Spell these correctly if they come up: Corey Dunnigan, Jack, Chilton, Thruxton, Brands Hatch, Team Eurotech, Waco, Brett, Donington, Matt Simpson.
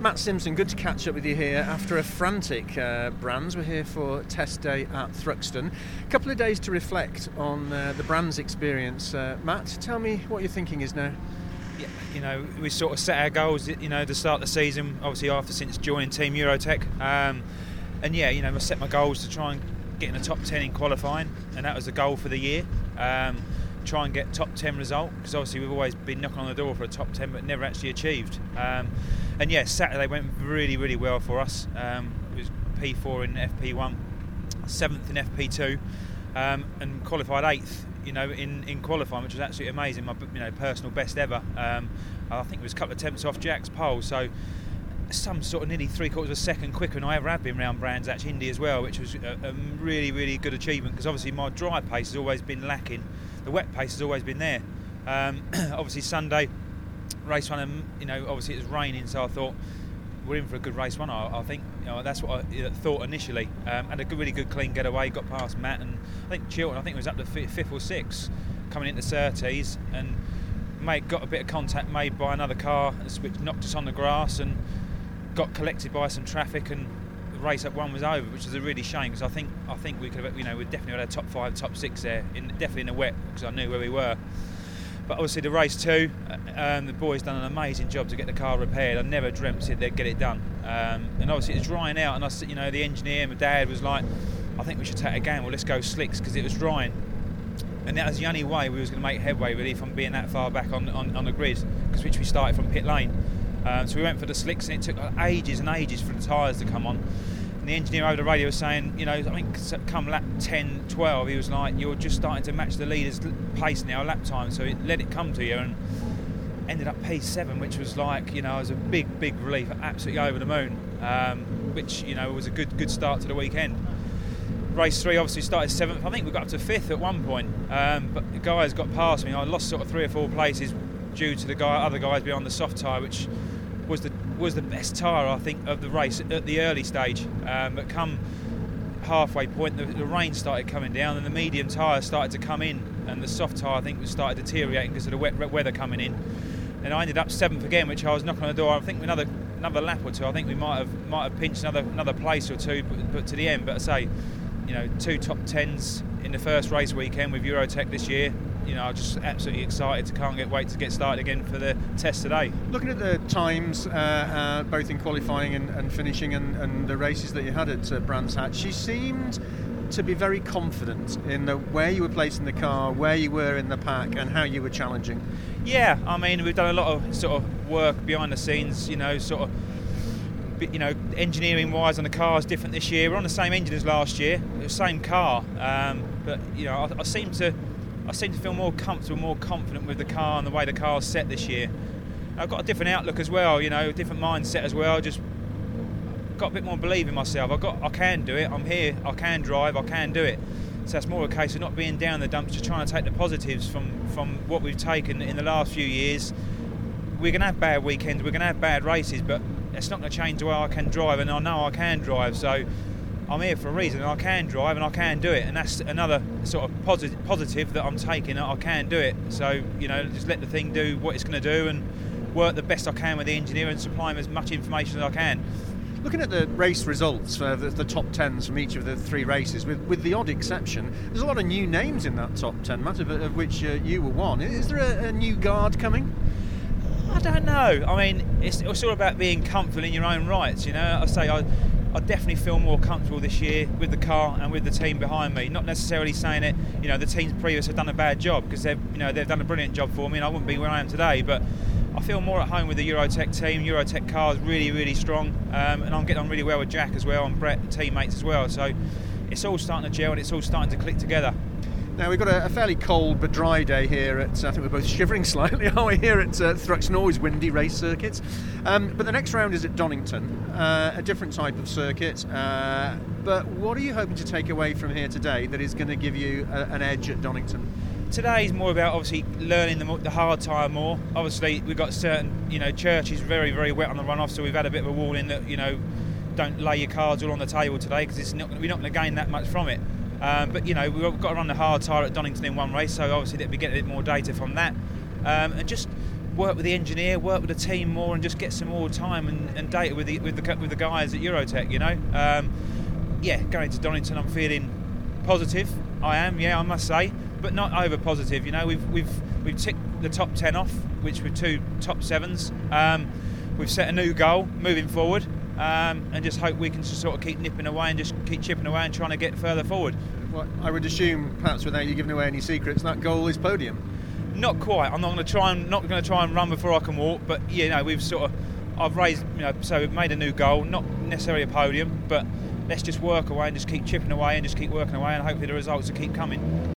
Matt Simpson, good to catch up with you here after a frantic Brands. We're here for test day at Thruxton. A couple of days to reflect on the Brands experience. Matt, tell me what your thinking is now. Yeah, we sort of set our goals, at the start of the season, obviously since joining Team Eurotech. I set my goals to try and get in the top 10 in qualifying, and that was the goal for the year. Try and get top 10 result, because obviously we've always been knocking on the door for a top 10 but never actually achieved. Saturday went really, really well for us. It was P4 in FP1, 7th in FP2, and qualified 8th, in qualifying, which was absolutely amazing. My, personal best ever. I think it was a couple of attempts off Jack's pole, so some sort of nearly 3/4 of a second quicker than I ever have been round Brands Hatch Indy as well, which was a really, really good achievement, because obviously my dry pace has always been lacking. The wet pace has always been there. Obviously Sunday, race one, obviously it was raining, so I thought we're in for a good race one, I think. That's what I thought initially. Had a really good clean getaway, got past Matt, and I think Chilton, it was up to 5th or 6th coming into 30s, and got a bit of contact made by another car, which knocked us on the grass and got collected by some traffic, and the race up one was over, which is a really shame, because I think we could have, we definitely had a top 5, top 6 there, definitely in the wet, because I knew where we were. But obviously the race 2, the boys done an amazing job to get the car repaired. I never dreamt they'd get it done, and obviously it was drying out, and I the engineer, my dad, was like, I think we should take a gamble, let's go slicks, because it was drying, and that was the only way we was going to make headway, really, from being that far back on the grid, because we started from pit lane. So we went for the slicks, and it took ages and ages for the tyres to come on. And the engineer over the radio was saying, I think come lap 10, 12, he was like, you're just starting to match the leader's pace now, lap time, so let it come to you, and ended up P7, which was was a big, big relief, absolutely over the moon, which, was a good start to the weekend. Race 3 obviously started 7th, I think we got up to 5th at one point, but the guys got past me, I lost sort of 3 or 4 places due to the other guys behind the soft tyre, which was the best tyre, I think, of the race at the early stage. But come halfway point, the rain started coming down, and the medium tyre started to come in, and the soft tyre, I think, started deteriorating because of the wet weather coming in. And I ended up 7th again, which I was knocking on the door. I think another lap or two, I think we might have pinched another place or two, but to the end. But I say, 2 top 10s in the first race weekend with Eurotech this year. I'm just absolutely excited. Can't wait to get started again for the test today. Looking at the times, both in qualifying and finishing, and the races that you had at Brands Hatch, you seemed to be very confident in where you were placing the car, where you were in the pack, and how you were challenging. Yeah, we've done a lot of sort of work behind the scenes, engineering wise on the cars different this year. We're on the same engine as last year, the same car, but I seem to feel more comfortable, more confident with the car and the way the car's set this year. I've got a different outlook as well, a different mindset as well. Just got a bit more belief in myself. I can do it. I'm here. I can drive. I can do it. So that's more a case of not being down the dumps, just trying to take the positives from what we've taken in the last few years. We're going to have bad weekends. We're going to have bad races, but it's not going to change the way I can drive, and I know I can drive. So I'm here for a reason, and I can drive and I can do it, and that's another sort of positive that I'm taking, that I can do it. So, just let the thing do what it's going to do and work the best I can with the engineer and supply him as much information as I can. Looking at the race results for the top 10s from each of the 3 races, with the odd exception, there's a lot of new names in that top 10, Matt, of which you were one. Is there a new guard coming? I don't know. It's all about being comfortable in your own rights, I definitely feel more comfortable this year with the car and with the team behind me. Not necessarily saying it, the teams previous have done a bad job, because they've done a brilliant job for me, and I wouldn't be where I am today. But I feel more at home with the Eurotech team. Eurotech car is really, really strong, and I'm getting on really well with Jack as well, and Brett, the teammates as well. So it's all starting to gel, and it's all starting to click together. Now, we've got a fairly cold but dry day here at, I think we're both shivering slightly, aren't we, here at Thruxton, always windy race circuits. But the next round is at Donington, a different type of circuit. But what are you hoping to take away from here today that is going to give you an edge at Donington? Today is more about obviously learning the hard tyre more. Obviously, we've got certain, Church is very, very wet on the runoff, so we've had a bit of a warning that, don't lay your cards all on the table today, because we're not going to gain that much from it. But we've got to run the hard tyre at Donington in one race, so obviously they'll be getting a bit more data from that, and just work with the engineer, work with the team more, and just get some more time and data with the guys at Eurotech. You know, going to Donington, I'm feeling positive. I am, I must say, but not over positive. You know, we've ticked the top 10 off, which were 2 top 7s. We've set a new goal moving forward, and just hope we can just sort of keep nipping away and just keep chipping away and trying to get further forward. Well, I would assume, perhaps without you giving away any secrets, that goal is podium. Not quite. I'm not going to try and run before I can walk. But we've made a new goal, not necessarily a podium, but let's just work away and just keep chipping away and just keep working away, and hopefully the results will keep coming.